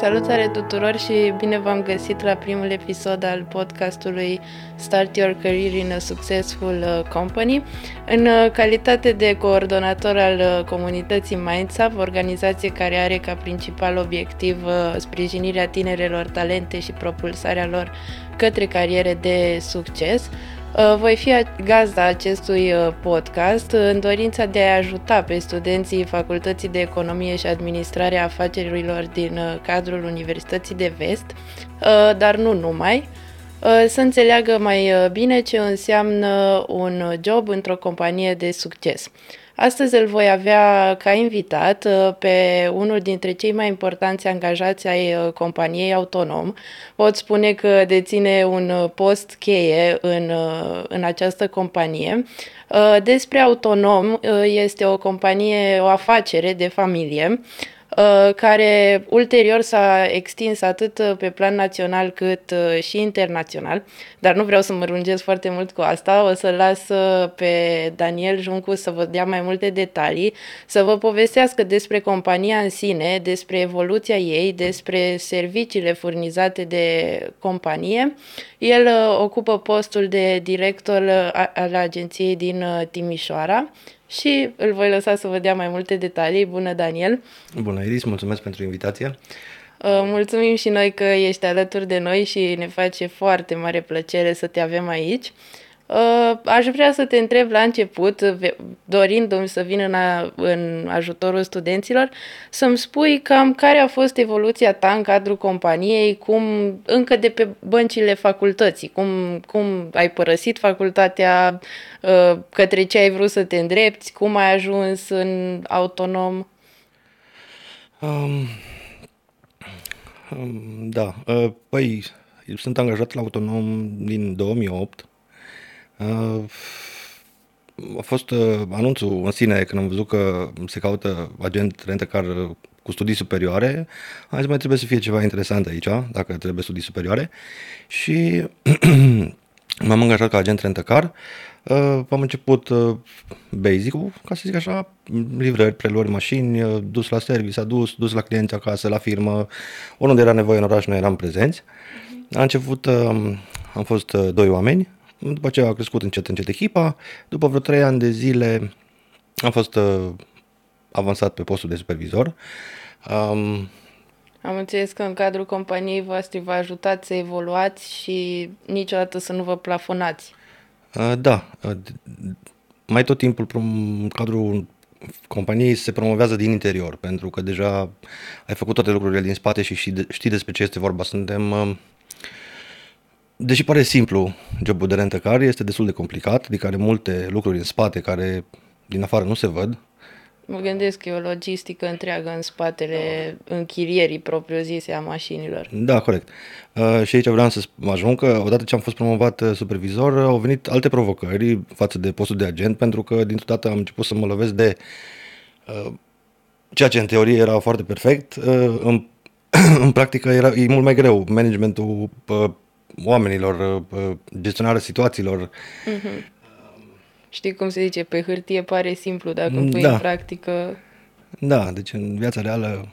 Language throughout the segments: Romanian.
Salutare tuturor și bine v-am găsit la primul episod al podcastului Start Your Career in a Successful Company. În calitate de coordonator al comunității Minds Hub, organizație care are ca principal obiectiv sprijinirea tinerelor talente și propulsarea lor către cariere de succes, voi fi gazda acestui podcast în dorința de a ajuta pe studenții Facultății de Economie și Administrare a Afacerilor din cadrul Universității de Vest, dar nu numai, să înțeleagă mai bine ce înseamnă un job într-o companie de succes. Astăzi îl voi avea ca invitat pe unul dintre cei mai importanți angajați ai companiei Autonom. Pot spune că deține un post cheie în această companie. Despre Autonom, este o companie, o afacere de familie, care ulterior s-a extins atât pe plan național cât și internațional, dar nu vreau să mă rungesc foarte mult cu asta, o să las pe Daniel Juncu să vă dea mai multe detalii, să vă povestească despre compania în sine, despre evoluția ei, despre serviciile furnizate de companie. El ocupă postul de director al agenției din Timișoara și îl voi lăsa să vă dea mai multe detalii. Bună, Daniel! Bună, Iris! Mulțumesc pentru invitație! Mulțumim și noi că ești alături de noi și ne face foarte mare plăcere să te avem aici. Aș vrea să te întreb la început, dorindu-mi să vin în ajutorul studenților, să-mi spui cam care a fost evoluția ta în cadrul companiei, cum încă de pe băncile facultății, cum ai părăsit facultatea, către ce ai vrut să te îndrepți, cum ai ajuns în Autonom. Da, păi sunt angajat la Autonom din 2008. A fost anunțul în sine, când am văzut că se caută agent rent-a-car cu studii superioare, am zis mai trebuie să fie ceva interesant aici, dacă trebuie studii superioare, și m-am angajat ca agent rent-a-car. Am început basic-ul, ca să zic așa, livrări, preluări mașini, dus la service, dus la clienți acasă, la firmă, oriunde era nevoie în oraș, noi eram prezenți. La început am fost doi oameni. După ce a crescut încet echipa, după vreo 3 ani de zile am fost avansat pe postul de supervisor. Am înțeles că în cadrul companiei voastre vă ajutați să evoluați și niciodată să nu vă plafonați. Da, mai tot timpul în cadrul companiei se promovează din interior, pentru că deja ai făcut toate lucrurile din spate și știi despre ce este vorba. Suntem... Deși pare simplu, jobul de rent-a-car este destul de complicat, adică are multe lucruri în spate care din afară nu se văd. Mă gândesc că e o logistică întreagă în spatele închirierii propriu-zise a mașinilor. Da, corect. Și aici vreau să ajung că odată ce am fost promovat supervisor, au venit alte provocări față de postul de agent, pentru că dintr-o dată am început să mă lovesc de ceea ce în teorie era foarte perfect, în practică e mult mai greu managementul oamenilor, gestionarea situațiilor. Uh-huh. Știi cum se zice, pe hârtie pare simplu, dacă pui în practică... Da, deci în viața reală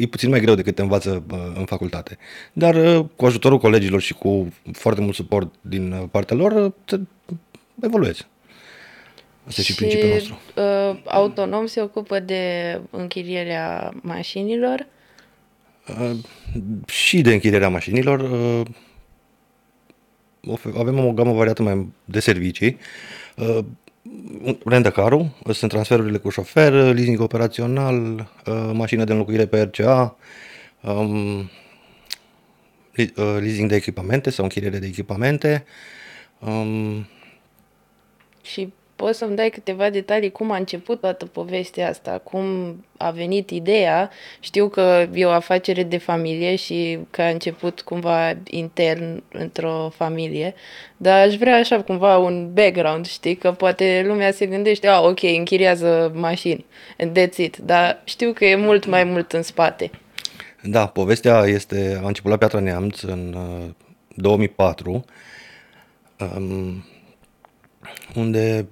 e puțin mai greu decât te învață în facultate. Dar cu ajutorul colegilor și cu foarte mult suport din partea lor, te evoluezi. Asta și principiul nostru. Autonom se ocupă de închirierea mașinilor? Și de închirierea mașinilor. Avem o gamă variată mai de servicii. Rent-a-car-ul, sunt transferurile cu șofer, leasing operațional, mașină de înlocuire pe RCA, leasing de echipamente sau închiriere de echipamente. Și poți să-mi dai câteva detalii cum a început toată povestea asta, cum a venit ideea? Știu că e o afacere de familie și că a început cumva intern într-o familie, dar aș vrea așa cumva un background, știi, că poate lumea se gândește, ok, închiriază mașini, that's it, dar știu că e mult mai mult în spate. Da, povestea a început la Piatra Neamț în 2004, unde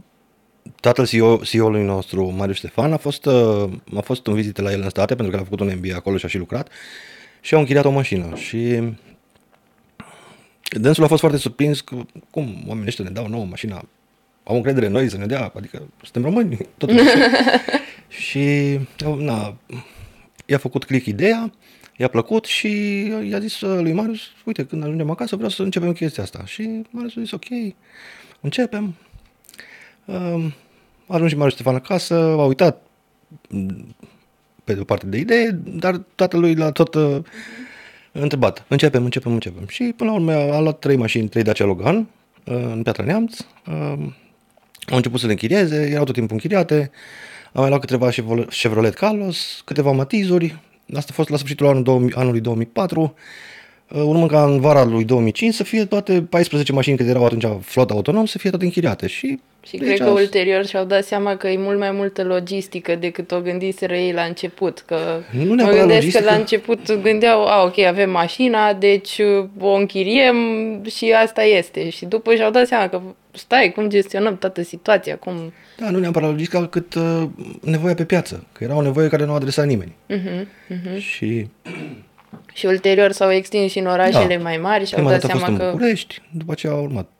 tatăl CEO-ului nostru, Marius Ștefan, a fost în vizită la el în state, pentru că a făcut un MBA acolo și a și lucrat, și au închiriat o mașină. Și dânsul a fost foarte surprins că, cum oamenii ăștia ne dau nouă mașina, au încredere în noi să ne dea, adică suntem români, totuși. Și na, i-a făcut click ideea, i-a plăcut și i-a zis lui Marius, uite, când ajungem acasă vreau să începem chestia asta. Și Marius a zis, ok, începem. A ajuns și Marius Ștefan acasă, a uitat pe o parte de idee, dar tatălui l-a tot întrebat, începem. Și până la urmă a luat 3 mașini, 3 Dacia Logan, în Piatra Neamț, au început să le închirieze, erau tot timpul închiriate, am mai luat câteva Chevrolet Carlos, câteva Matizuri. Asta a fost la sfârșitul anului 2004, urmând ca în vara lui 2005 să fie toate 14 mașini care erau atunci flota Autonom să fie toate închiriate. Și cred că ulterior și-au dat seama că e mult mai multă logistică decât o gândiseră ei la început. Că nu mă gândesc logistică. Că la început gândeau, ok, avem mașina, deci o închiriem și asta este. Și după și-au dat seama că stai, cum gestionăm toată situația, cum... Da, nu neapărat logistică, cât nevoia pe piață. Că era o nevoie care nu o adresa nimeni. Și ulterior s-au extins și în orașele mai mari și au dat seama că... Prima dată a fost în București, după aceea a urmat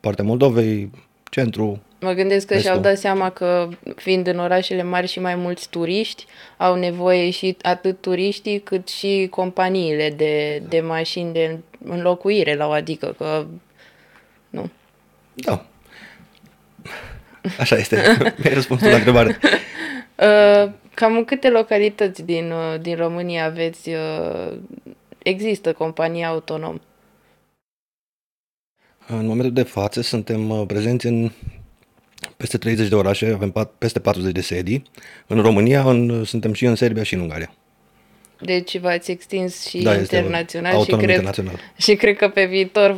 partea Moldovei, centru... Mă gândesc că restul. Și-au dat seama că, fiind în orașele mari și mai mulți turiști, au nevoie și atât turiștii cât și companiile de mașini de înlocuire la o adică, că... Nu. Da. Așa este. Mi-ai răspunsul la întrebare. Cam în câte localități din România aveți, există compania Autonom? În momentul de față suntem prezenți în peste 30 de orașe, avem peste 40 de sedii. În România suntem și în Serbia și în Ungaria. Deci v-ați extins și internațional și cred că pe viitor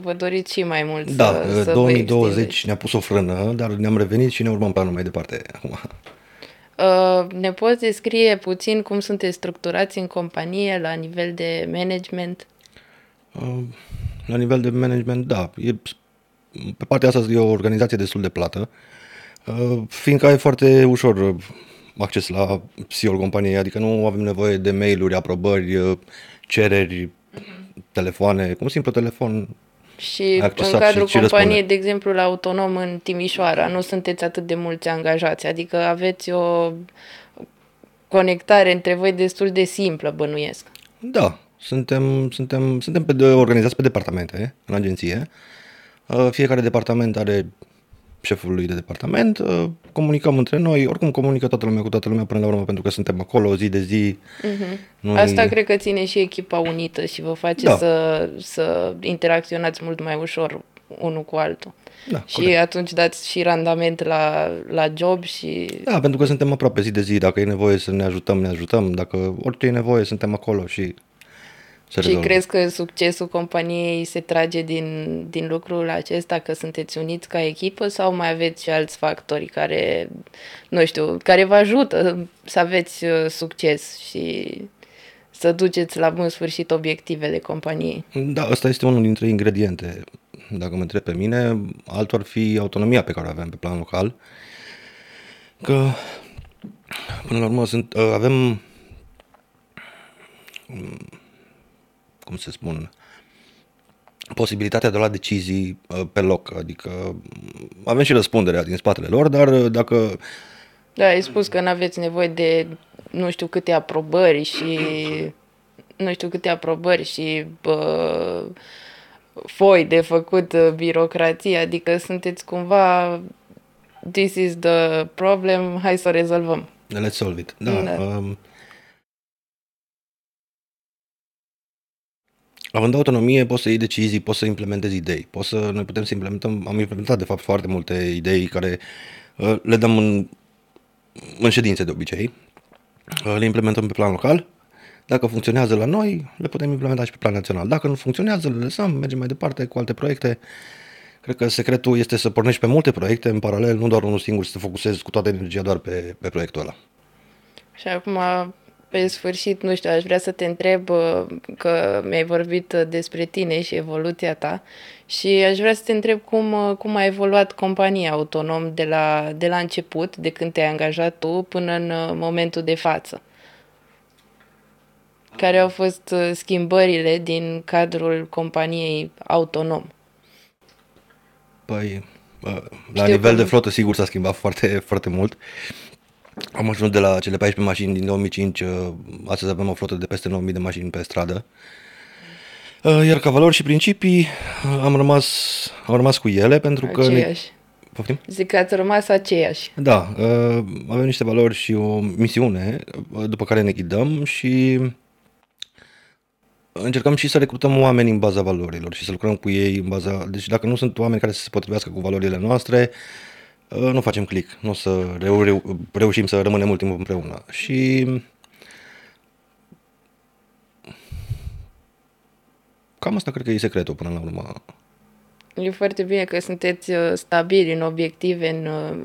vă doriți și mai mult. Da, 2020 ne-a pus o frână, dar ne-am revenit și ne urmăm planul mai departe acum. Ne poți descrie puțin cum sunteți structurați în companie la nivel de management? La nivel de management, da. Pe partea asta e o organizație destul de plată, fiindcă ai foarte ușor acces la CEO-ul companiei, adică nu avem nevoie de mail-uri, aprobări, cereri, telefoane, cum simplu telefon. Și în cadrul companiei, de exemplu, la Autonom în Timișoara, nu sunteți atât de mulți angajați, adică aveți o conectare între voi destul de simplă, bănuiesc. Da, suntem organizați pe departamente în agenție. Fiecare departament are șeful lui de departament, comunicăm între noi, oricum comunică toată lumea cu toată lumea până la urmă, pentru că suntem acolo zi de zi. Noi... Asta cred că ține și echipa unită și vă face să interacționați mult mai ușor unul cu altul. Da, și corect. Atunci dați și randament la job și... Da, pentru că suntem aproape zi de zi, dacă e nevoie să ne ajutăm, dacă orice e nevoie suntem acolo și... Și crezi că succesul companiei se trage din lucrul acesta, că sunteți uniți ca echipă, sau mai aveți și alți factori care, nu știu, care vă ajută să aveți succes și să duceți la bun sfârșit obiectivele companiei? Da, ăsta este unul dintre ingrediente. Dacă mă întreb pe mine, altul ar fi autonomia pe care o avem pe plan local, că până la urmă avem... cum se spun, posibilitatea de a lua decizii pe loc, adică avem și răspunderea din spatele lor, dar dacă... Da, ai spus că n-aveți nevoie de nu știu câte aprobări și foi de făcut birocrație, adică sunteți cumva this is the problem, hai să o rezolvăm. Let's solve it, da. Având autonomie, poți să iei decizii, poți să implementezi idei. Noi putem să implementăm, am implementat de fapt foarte multe idei care le dăm în ședințe de obicei. Le implementăm pe plan local. Dacă funcționează la noi, le putem implementa și pe plan național. Dacă nu funcționează, le lăsăm, mergem mai departe cu alte proiecte. Cred că secretul este să pornești pe multe proiecte în paralel, nu doar unul singur, să te focusezi cu toată energia doar pe proiectul ăla. Și acum... Pe sfârșit, nu știu, aș vrea să te întreb că mi-ai vorbit despre tine și evoluția ta și aș vrea să te întreb cum a evoluat compania Autonom de la început, de când te-ai angajat tu până în momentul de față. Care au fost schimbările din cadrul companiei Autonom? Păi, la nivel de flotă, sigur, s-a schimbat foarte, foarte mult. Am ajuns de la cele 14 mașini din 2005, astăzi avem o flotă de peste 9.000 de mașini pe stradă. Iar ca valori și principii am rămas cu ele pentru că... Aceiași. Poftim? Zic că ați rămas aceiași. Da, avem niște valori și o misiune după care ne ghidăm și încercăm și să recrutăm oameni în baza valorilor și să lucrăm cu ei în baza... Deci dacă nu sunt oameni care să se potrivească cu valorile noastre, nu facem click, nu o să reușim să rămânem mult timp împreună. Și cam asta cred că e secretul până la urmă. E foarte bine că sunteți stabili în obiective,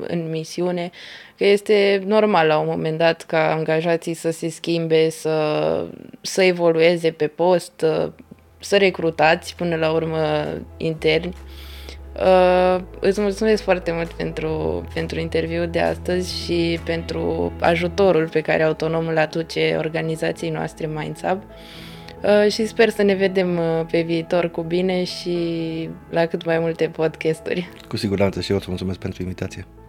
în misiune, că este normal la un moment dat ca angajații să se schimbe, să evolueze pe post, să recrutați până la urmă interni. Îți mulțumesc foarte mult pentru interviul de astăzi și pentru ajutorul pe care Autonom îl aduce organizației noastre Minds Hub și sper să ne vedem pe viitor cu bine și la cât mai multe podcasturi. Cu siguranță, și eu îți mulțumesc pentru invitație.